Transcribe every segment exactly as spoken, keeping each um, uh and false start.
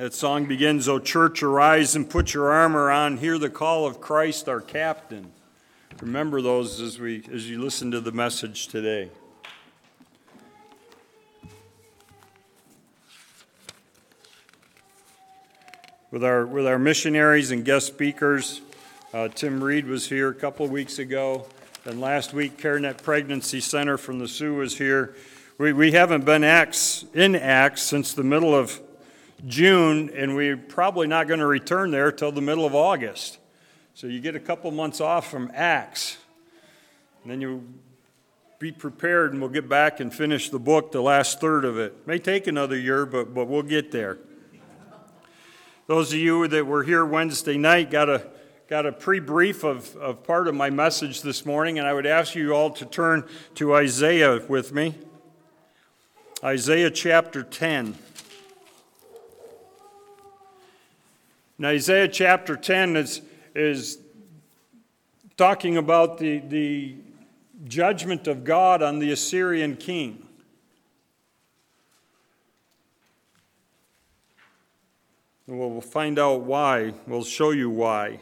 That song begins, "O church, arise and put your armor on. Hear the call of Christ, our captain." Remember those as we as you listen to the message today. With our with our missionaries and guest speakers, uh, Tim Reed was here a couple of weeks ago, and last week CareNet Pregnancy Center from the Sioux was here. We we haven't been acts, in Acts since the middle of June, and we're probably not going to return there till the middle of August. So you get a couple months off from Acts, and then you be prepared, and we'll get back and finish the book, the last third of it. It may take another year, but but we'll get there. Those of you that were here Wednesday night got a got a pre-brief of, of part of my message this morning, and I would ask you all to turn to Isaiah with me. Isaiah chapter ten. In Isaiah chapter ten is, is talking about the, the judgment of God on the Assyrian king. We'll find out why. We'll show you why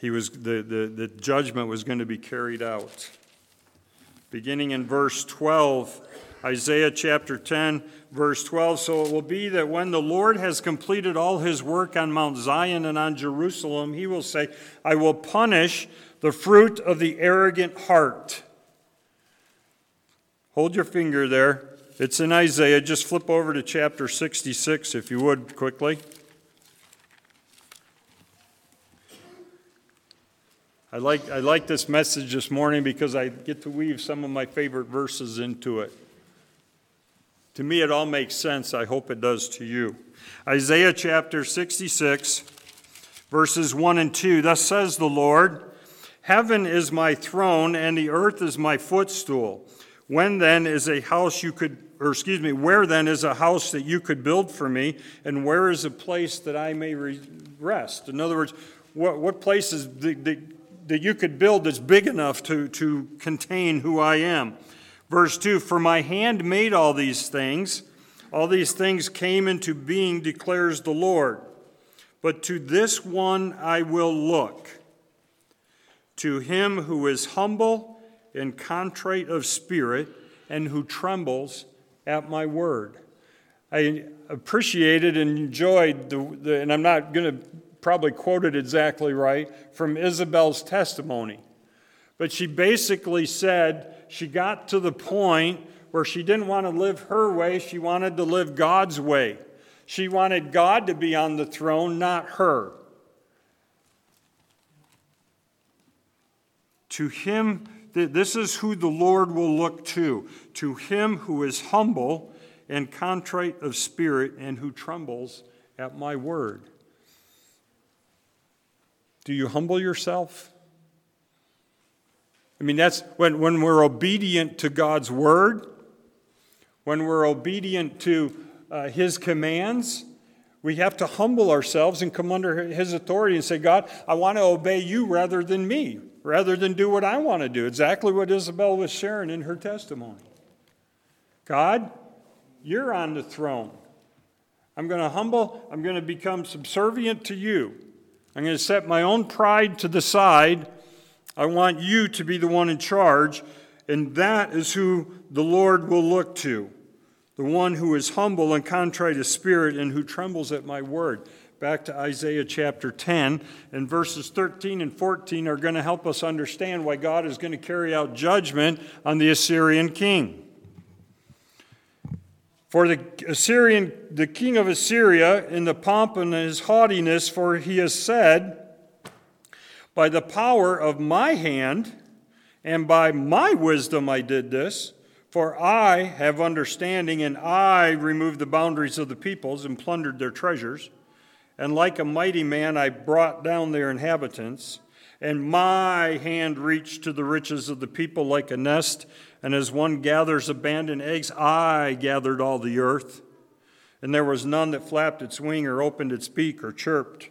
he was the, the, the judgment was going to be carried out. Beginning in verse twelve, Isaiah chapter ten, verse twelve. "So it will be that when the Lord has completed all his work on Mount Zion and on Jerusalem, he will say, 'I will punish the fruit of the arrogant heart.'" Hold your finger there. It's in Isaiah. Just flip over to chapter sixty-six, if you would, quickly. I like I like this message this morning because I get to weave some of my favorite verses into it. To me, it all makes sense. I hope it does to you. Isaiah chapter sixty-six, verses one and two. "Thus says the Lord, heaven is my throne and the earth is my footstool. When then is a house you could, or excuse me, where then is a house that you could build for me, and where is a place that I may re- rest? In other words, what what place is the, the, that you could build that's big enough to, to contain who I am? Verse two, "For my hand made all these things, all these things came into being, declares the Lord. But to this one I will look, to him who is humble and contrite of spirit, and who trembles at my word." I appreciated and enjoyed the, the and I'm not going to probably quote it exactly right, from Isabel's testimony. But she basically said she got to the point where she didn't want to live her way, she wanted to live God's way. She wanted God to be on the throne, not her. To him This is who the Lord will look to, to him who is humble and contrite of spirit and who trembles at my word. Do you humble yourself? I mean, that's when, when we're obedient to God's word, when we're obedient to uh, his commands, we have to humble ourselves and come under his authority and say, God, I want to obey you rather than me, rather than do what I want to do. Exactly what Isabel was sharing in her testimony. God, you're on the throne. I'm going to humble. I'm going to become subservient to you. I'm going to set my own pride to the side. I want you to be the one in charge. And that is who the Lord will look to, the one who is humble and contrite of spirit and who trembles at my word. Back to Isaiah chapter ten, and verses thirteen and fourteen are going to help us understand why God is going to carry out judgment on the Assyrian king. "For the Assyrian, the king of Assyria, in the pomp and his haughtiness, for he has said, 'By the power of my hand and by my wisdom I did this. For I have understanding, and I removed the boundaries of the peoples and plundered their treasures. And like a mighty man, I brought down their inhabitants. And my hand reached to the riches of the people like a nest. And as one gathers abandoned eggs, I gathered all the earth. And there was none that flapped its wing or opened its beak or chirped.'"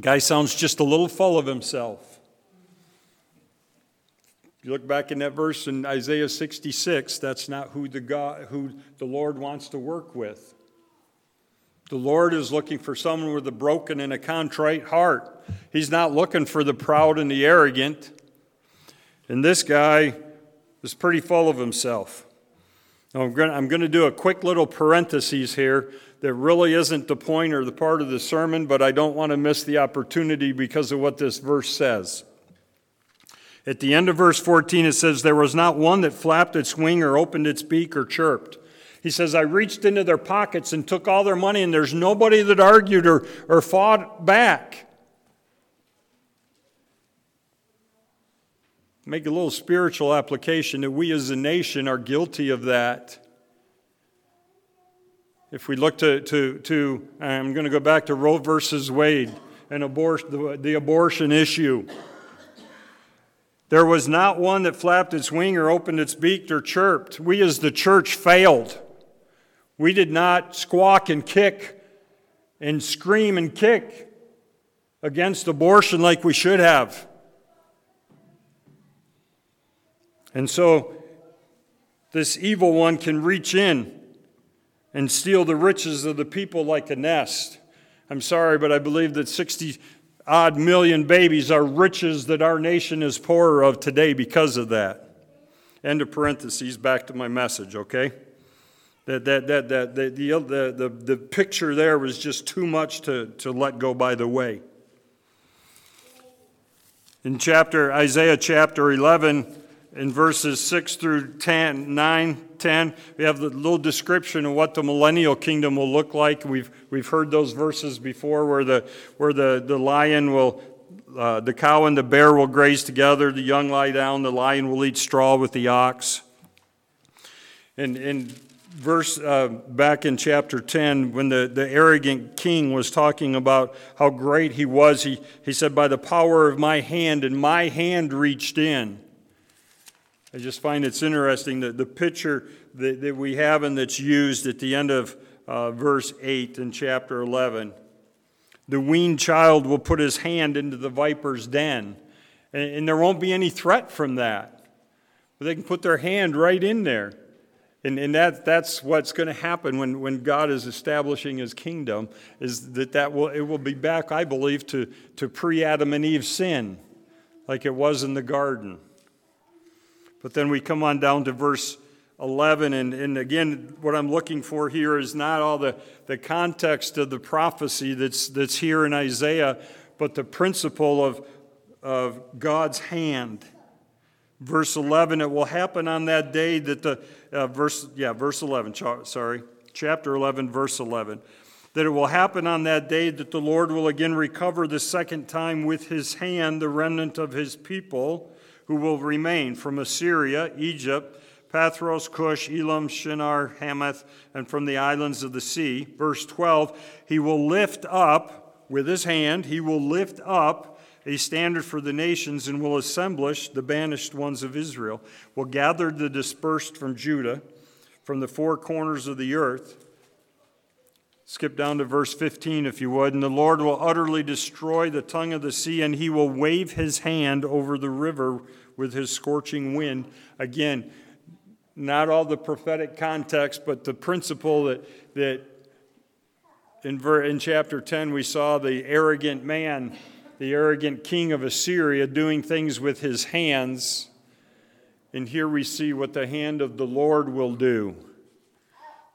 Guy sounds just a little full of himself. If you look back in that verse in Isaiah sixty-six, that's not who the God, who the Lord wants to work with. The Lord is looking for someone with a broken and a contrite heart. He's not looking for the proud and the arrogant. And this guy is pretty full of himself. Now I'm going to, I'm going to do a quick little parenthesis here that really isn't the point or the part of the sermon, but I don't want to miss the opportunity because of what this verse says. At the end of verse fourteen, it says, "There was not one that flapped its wing or opened its beak or chirped." He says, I reached into their pockets and took all their money, and there's nobody that argued or, or fought back. Make a little spiritual application that we as a nation are guilty of that. If we look to, to, to I'm going to go back to Roe versus Wade and abortion, the, the abortion issue. There was not one that flapped its wing or opened its beak or chirped. We as the church failed. We did not squawk and kick and scream and kick against abortion like we should have. And so this evil one can reach in and steal the riches of the people like a nest. I'm sorry, but I believe that sixty-odd million babies are riches that our nation is poorer of today because of that. End of parentheses, back to my message, okay? That that that that the the the, the picture there was just too much to, to let go by the way. In chapter Isaiah chapter eleven, in verses six through ten, nine, ten, we have the little description of what the millennial kingdom will look like. We've we've heard those verses before where the where the, the lion will, uh, the cow and the bear will graze together, the young lie down, the lion will eat straw with the ox. And in verse, uh, back in chapter ten, when the, the arrogant king was talking about how great he was, he, he said, by the power of my hand, and my hand reached in. I just find it's interesting that the picture that, that we have and that's used at the end of uh, verse eight in chapter eleven. The weaned child will put his hand into the viper's den, and, and there won't be any threat from that. But they can put their hand right in there. And, and that, that's what's going to happen when, when God is establishing his kingdom, is that, that will it will be back, I believe, to, to pre-Adam and Eve sin, like it was in the garden. But then we come on down to verse eleven, and, and again, what I'm looking for here is not all the, the context of the prophecy that's that's here in Isaiah, but the principle of, of God's hand. Verse eleven, it will happen on that day that the, uh, verse, yeah, verse eleven, sorry, chapter eleven, verse eleven, that it will happen on that day that the Lord will again recover the second time with his hand the remnant of his people, who will remain from Assyria, Egypt, Pathros, Cush, Elam, Shinar, Hamath, and from the islands of the sea. Verse twelve, he will lift up, with his hand, he will lift up a standard for the nations and will assemblish the banished ones of Israel, will gather the dispersed from Judah, from the four corners of the earth. Skip down to verse fifteen, if you would. And the Lord will utterly destroy the tongue of the sea, and he will wave his hand over the river with his scorching wind. Again, not all the prophetic context, but the principle that, that in, ver- in chapter ten we saw the arrogant man, the arrogant king of Assyria doing things with his hands. And here we see what the hand of the Lord will do.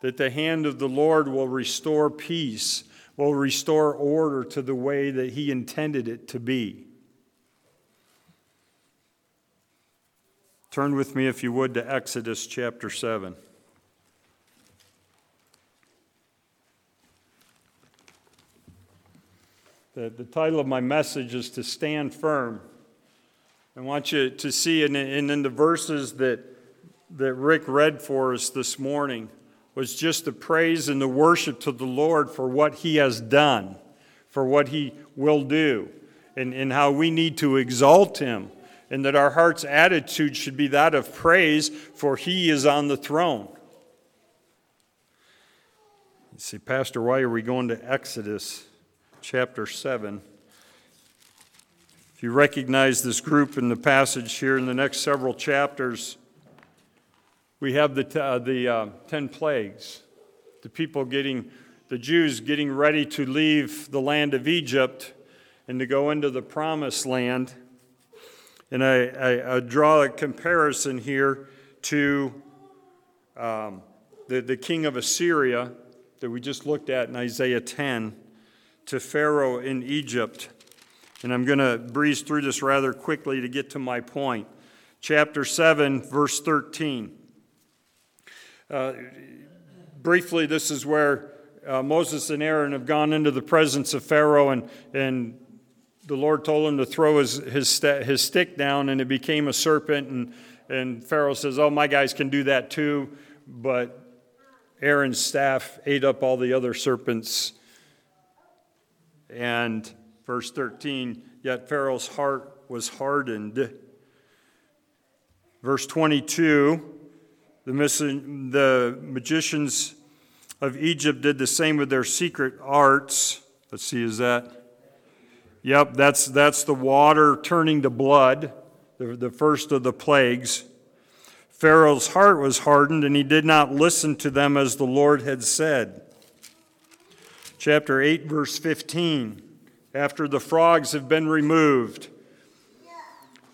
That the hand of the Lord will restore peace, will restore order to the way that he intended it to be. Turn with me, if you would, to Exodus chapter seven. The, the title of my message is "To Stand Firm." I want you to see, and in, in the verses that, that Rick read for us this morning, was just the praise and the worship to the Lord for what he has done, for what he will do, and, and how we need to exalt him, and that our heart's attitude should be that of praise, for he is on the throne. You see, Pastor, why are we going to Exodus chapter seven? If If you recognize this group in the passage here in the next several chapters, we have the, uh, the uh, ten plagues, the people getting, the Jews getting ready to leave the land of Egypt and to go into the promised land. And I, I, I draw a comparison here to um, the, the king of Assyria that we just looked at in Isaiah ten, to Pharaoh in Egypt. And I'm going to breeze through this rather quickly to get to my point. Chapter seven, verse thirteen. Uh, briefly, this is where uh, Moses and Aaron have gone into the presence of Pharaoh, and, and the Lord told him to throw his his, st- his stick down, and it became a serpent. And, and Pharaoh says, oh, my guys can do that too. But Aaron's staff ate up all the other serpents. And verse thirteen, yet Pharaoh's heart was hardened. Verse twenty-two, the, mis- the magicians of Egypt did the same with their secret arts. Let's see, is that? Yep, that's that's the water turning to blood, the, the first of the plagues. Pharaoh's heart was hardened, and he did not listen to them as the Lord had said. Chapter eight, verse fifteen. After the frogs have been removed,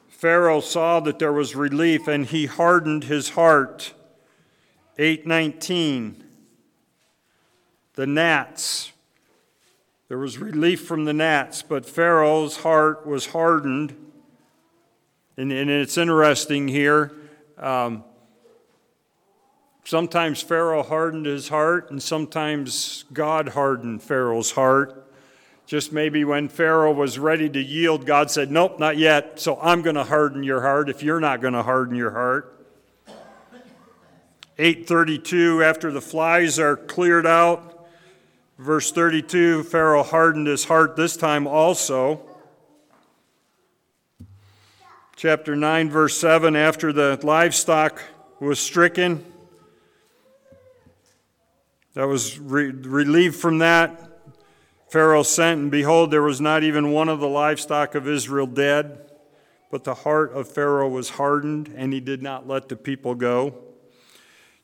Pharaoh saw that there was relief, and he hardened his heart. eight nineteen, the gnats. There was relief from the gnats, but Pharaoh's heart was hardened. And, and it's interesting here. Um, sometimes Pharaoh hardened his heart, and sometimes God hardened Pharaoh's heart. Just maybe when Pharaoh was ready to yield, God said, nope, not yet, so I'm going to harden your heart if you're not going to harden your heart. eight thirty-two, after the flies are cleared out, verse thirty-two, Pharaoh hardened his heart this time also. Chapter nine, verse seven, after the livestock was stricken, that was re- relieved from that. Pharaoh sent, and behold, there was not even one of the livestock of Israel dead, but the heart of Pharaoh was hardened, and he did not let the people go.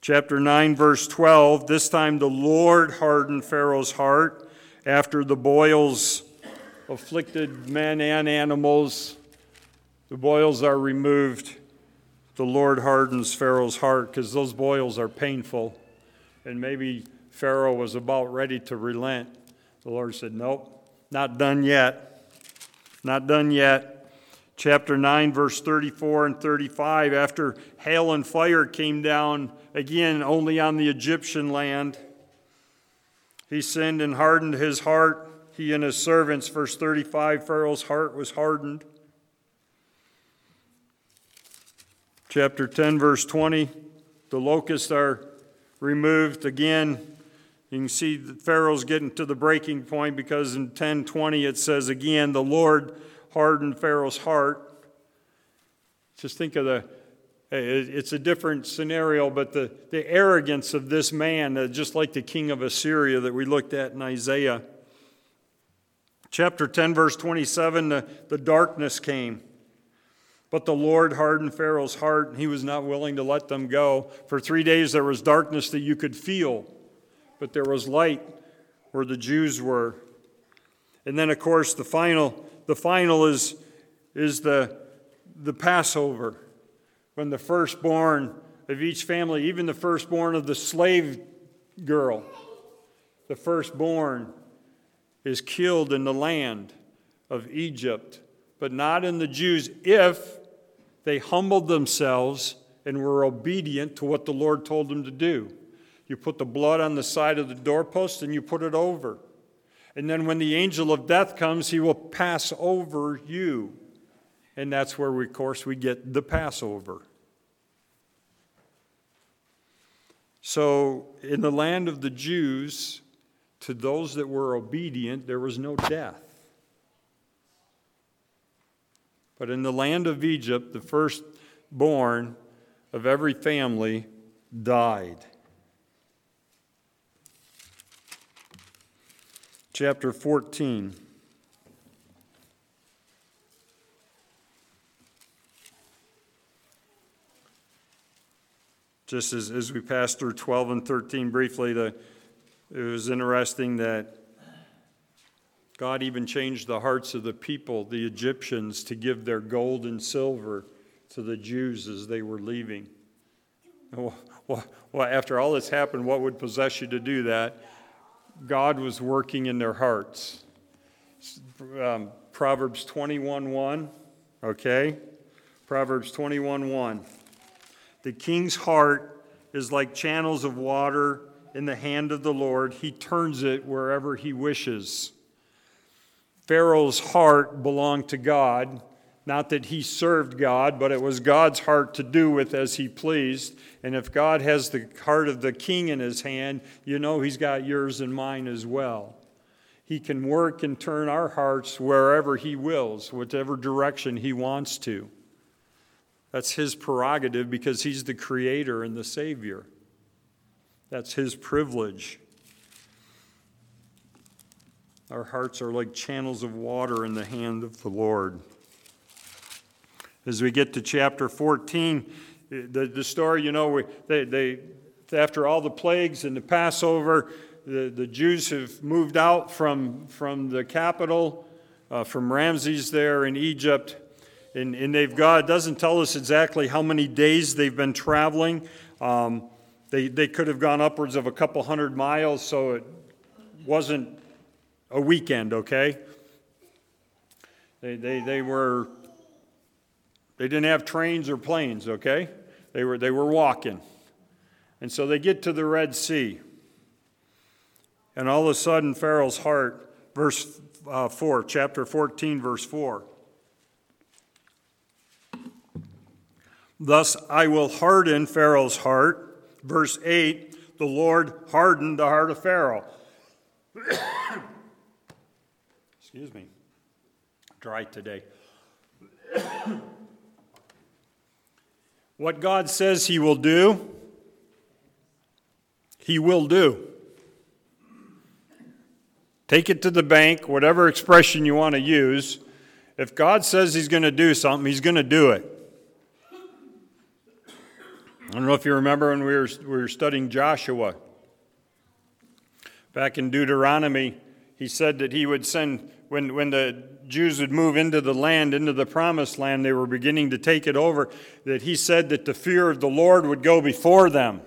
Chapter nine, verse twelve, this time the Lord hardened Pharaoh's heart after the boils afflicted men and animals. The boils are removed. The Lord hardens Pharaoh's heart because those boils are painful, and maybe Pharaoh was about ready to relent. The Lord said, nope, not done yet, not done yet. Chapter nine, verse thirty-four and thirty-five, after hail and fire came down, again, only on the Egyptian land, he sinned and hardened his heart, he and his servants. Verse thirty-five, Pharaoh's heart was hardened. Chapter ten, verse twenty, the locusts are removed again. You can see that Pharaoh's getting to the breaking point because in ten twenty it says again, the Lord hardened Pharaoh's heart. Just think of the, it's a different scenario, but the, the arrogance of this man, just like the king of Assyria that we looked at in Isaiah. Chapter ten, verse twenty-seven, the, the darkness came. But the Lord hardened Pharaoh's heart, and he was not willing to let them go. For three days there was darkness that you could feel. But there was light where the Jews were. And then, of course, the final the final is, is the, the Passover, when the firstborn of each family, even the firstborn of the slave girl, the firstborn is killed in the land of Egypt, but not in the Jews if they humbled themselves and were obedient to what the Lord told them to do. You put the blood on the side of the doorpost and you put it over. And then when the angel of death comes, he will pass over you. And that's where, we, of course, we get the Passover. So in the land of the Jews, to those that were obedient, there was no death. But in the land of Egypt, the firstborn of every family died. Chapter fourteen. just as, as we passed through twelve and thirteen briefly, the, it was interesting that God even changed the hearts of the people, the Egyptians, to give their gold and silver to the Jews as they were leaving. Well, well, after all this happened, what would possess you to do that? God was working in their hearts. Um, Proverbs twenty-one one, okay? Proverbs twenty-one one. The king's heart is like channels of water in the hand of the Lord. He turns it wherever he wishes. Pharaoh's heart belonged to God. Not that he served God, but it was God's heart to do with as he pleased. And if God has the heart of the king in his hand, you know he's got yours and mine as well. He can work and turn our hearts wherever he wills, whatever direction he wants to. That's his prerogative because he's the creator and the savior. That's his privilege. Our hearts are like channels of water in the hand of the Lord. As we get to chapter fourteen, the, the story, you know, we, they, they after all the plagues and the Passover, the, the Jews have moved out from, from the capital, uh, from Ramses there in Egypt, and, and they've got, it doesn't tell us exactly how many days they've been traveling. Um, they, they could have gone upwards of a couple hundred miles, so it wasn't a weekend, okay? They, they, they were... They didn't have trains or planes, okay? They were they were walking. And so they get to the Red Sea. And all of a sudden, Pharaoh's heart, verse uh, four, chapter fourteen, verse four. Thus I will harden Pharaoh's heart. Verse eight, the Lord hardened the heart of Pharaoh. Excuse me. Dry today. What God says he will do, he will do. Take it to the bank, whatever expression you want to use. If God says he's going to do something, he's going to do it. I don't know if you remember when we were, we were studying Joshua. Back in Deuteronomy, he said that he would send, when, when the Jews would move into the land, into the promised land. They were beginning to take it over. That he said that the fear of the Lord would go before them.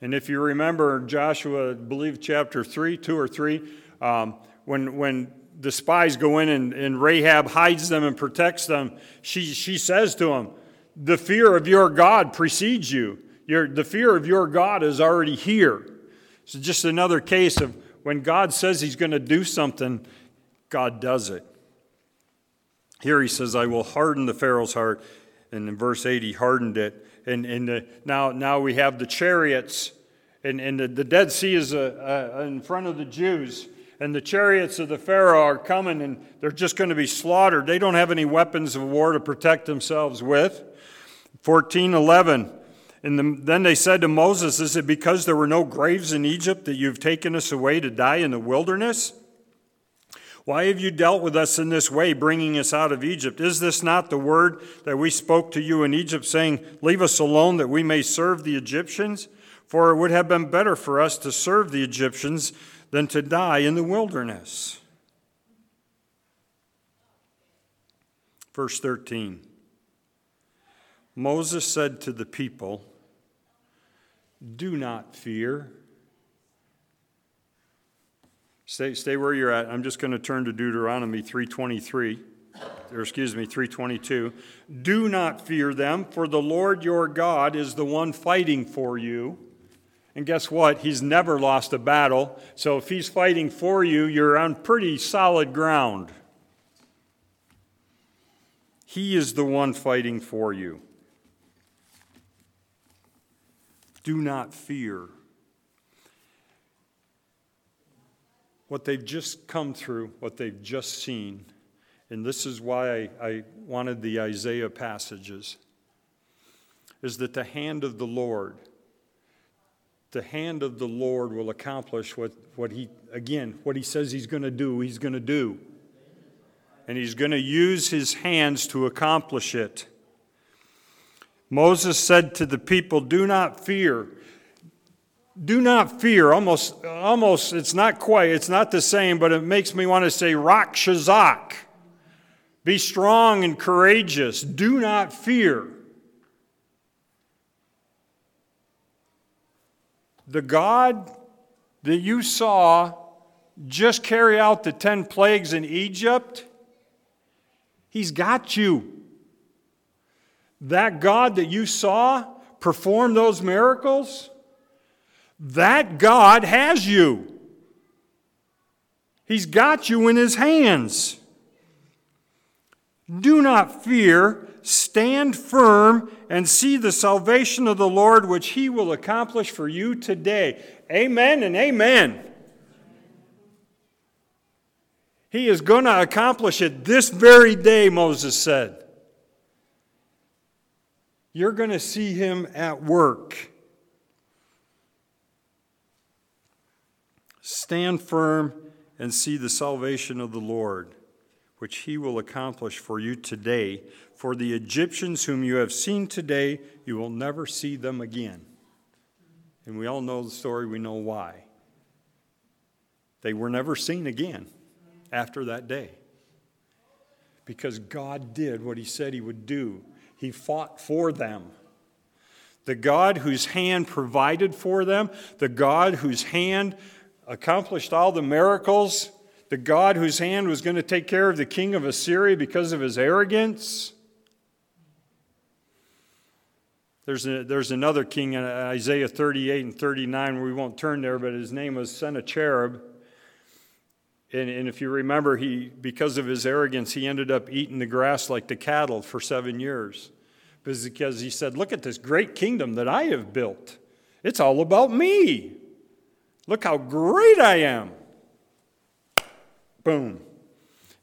And if you remember Joshua, I believe chapter three, two or three, um, when when the spies go in and, and Rahab hides them and protects them, she she says to them, "The fear of your God precedes you. Your the fear of your God is already here." So just another case of when God says He's going to do something, God does it. Here he says, I will harden the Pharaoh's heart. And in verse eight, he hardened it. And, and the, now now we have the chariots. And, and the, the Dead Sea is a, a, in front of the Jews. And the chariots of the Pharaoh are coming, and they're just going to be slaughtered. They don't have any weapons of war to protect themselves with. fourteen eleven. And the, then they said to Moses, is it because there were no graves in Egypt that you've taken us away to die in the wilderness? Why have you dealt with us in this way, bringing us out of Egypt? Is this not the word that we spoke to you in Egypt, saying, leave us alone that we may serve the Egyptians? For it would have been better for us to serve the Egyptians than to die in the wilderness. Verse thirteen. Moses said to the people, do not fear. Stay, stay where you're at. I'm just going to turn to Deuteronomy three twenty-three, or excuse me, three twenty-two. Do not fear them, for the Lord your God is the one fighting for you. And guess what? He's never lost a battle. So if he's fighting for you, you're on pretty solid ground. He is the one fighting for you. Do not fear. What they've just come through, what they've just seen, and this is why I, I wanted the Isaiah passages, is that the hand of the Lord, the hand of the Lord will accomplish what, what he, again, what he says he's going to do, he's going to do. And he's going to use his hands to accomplish it. Moses said to the people, do not fear. Do not fear. Almost, almost. It's not quite, it's not the same, but it makes me want to say RakShazak. Be strong and courageous. Do not fear. The God that you saw just carry out the ten plagues in Egypt, he's got you. That God that you saw perform those miracles, that God has you. He's got you in his hands. Do not fear. Stand firm and see the salvation of the Lord, which he will accomplish for you today. Amen and amen. He is going to accomplish it this very day, Moses said. You're going to see him at work. Stand firm and see the salvation of the Lord, which he will accomplish for you today. For the Egyptians whom you have seen today, you will never see them again. And we all know the story. We know why. They were never seen again after that day, because God did what he said he would do. He fought for them. The God whose hand provided for them, the God whose hand accomplished all the miracles, the God whose hand was going to take care of the king of Assyria because of his arrogance. There's, a, there's another king in Isaiah thirty-eight and thirty-nine, where we won't turn there, but his name was Sennacherib. And, and if you remember, he, because of his arrogance, he ended up eating the grass like the cattle for seven years. Because he said, look at this great kingdom that I have built. It's all about me. Look how great I am. Boom.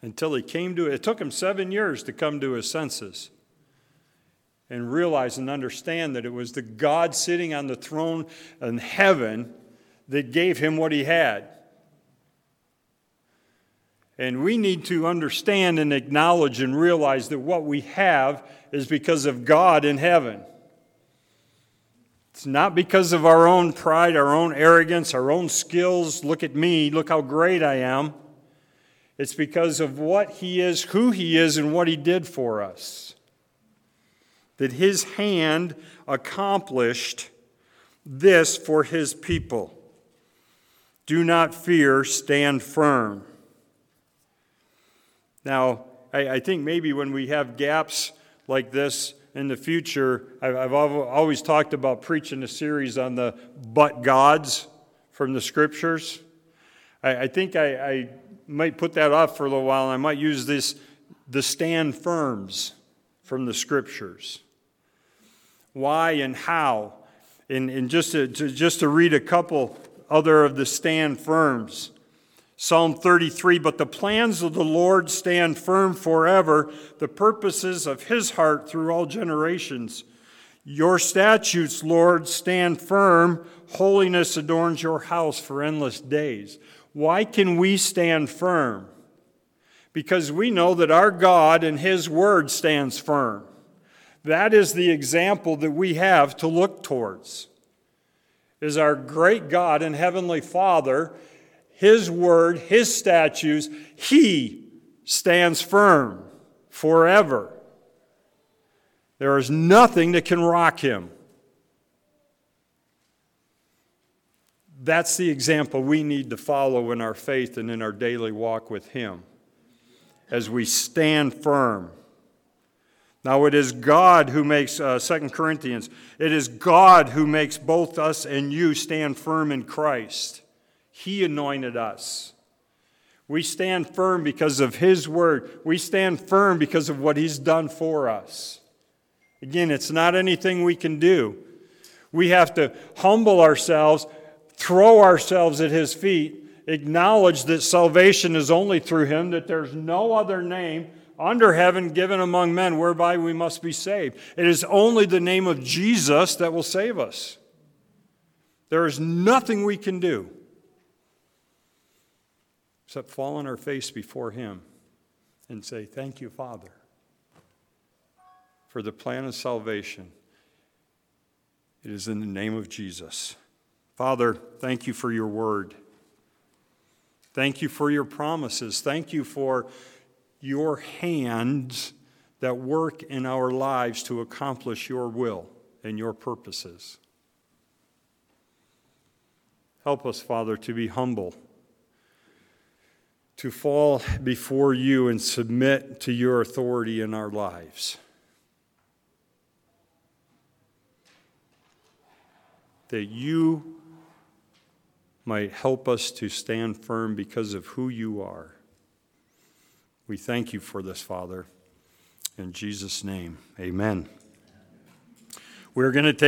Until he came to, it took him seven years to come to his senses and realize and understand that it was the God sitting on the throne in heaven that gave him what he had. And we need to understand and acknowledge and realize that what we have is because of God in heaven. It's not because of our own pride, our own arrogance, our own skills. Look at me, look how great I am. It's because of what he is, who he is, and what he did for us. That his hand accomplished this for his people. Do not fear, stand firm. Now, I, I think maybe when we have gaps like this in the future, I've, I've always talked about preaching a series on the but gods from the scriptures. I, I think I... I might put that off for a little while, and I might use this, the stand firms from the scriptures. Why and how. And, and just, to, to, just to read a couple other of the stand firms. Psalm thirty-three, but the plans of the Lord stand firm forever, the purposes of his heart through all generations. Your statutes, Lord, stand firm. Holiness adorns your house for endless days. Why can we stand firm? Because we know that our God and his word stands firm. That is the example that we have to look towards. Is our great God and heavenly Father, his word, his statutes, he stands firm forever. There is nothing that can rock him. That's the example we need to follow in our faith and in our daily walk with him as we stand firm. Now it is God who makes, uh, Second Corinthians, it is God who makes both us and you stand firm in Christ. He anointed us. We stand firm because of his word. We stand firm because of what he's done for us. Again, it's not anything we can do. We have to humble ourselves, throw ourselves at his feet, acknowledge that salvation is only through him, that there's no other name under heaven given among men whereby we must be saved. It is only the name of Jesus that will save us. There is nothing we can do except fall on our face before him and say, thank you, Father, for the plan of salvation It is in the name of Jesus. Father, thank you for your word. Thank you for your promises. Thank you for your hands that work in our lives to accomplish your will and your purposes. Help us, Father, to be humble, to fall before you and submit to your authority in our lives. That you might help us to stand firm because of who you are. We thank you for this, Father. In Jesus' name, amen. We're going to take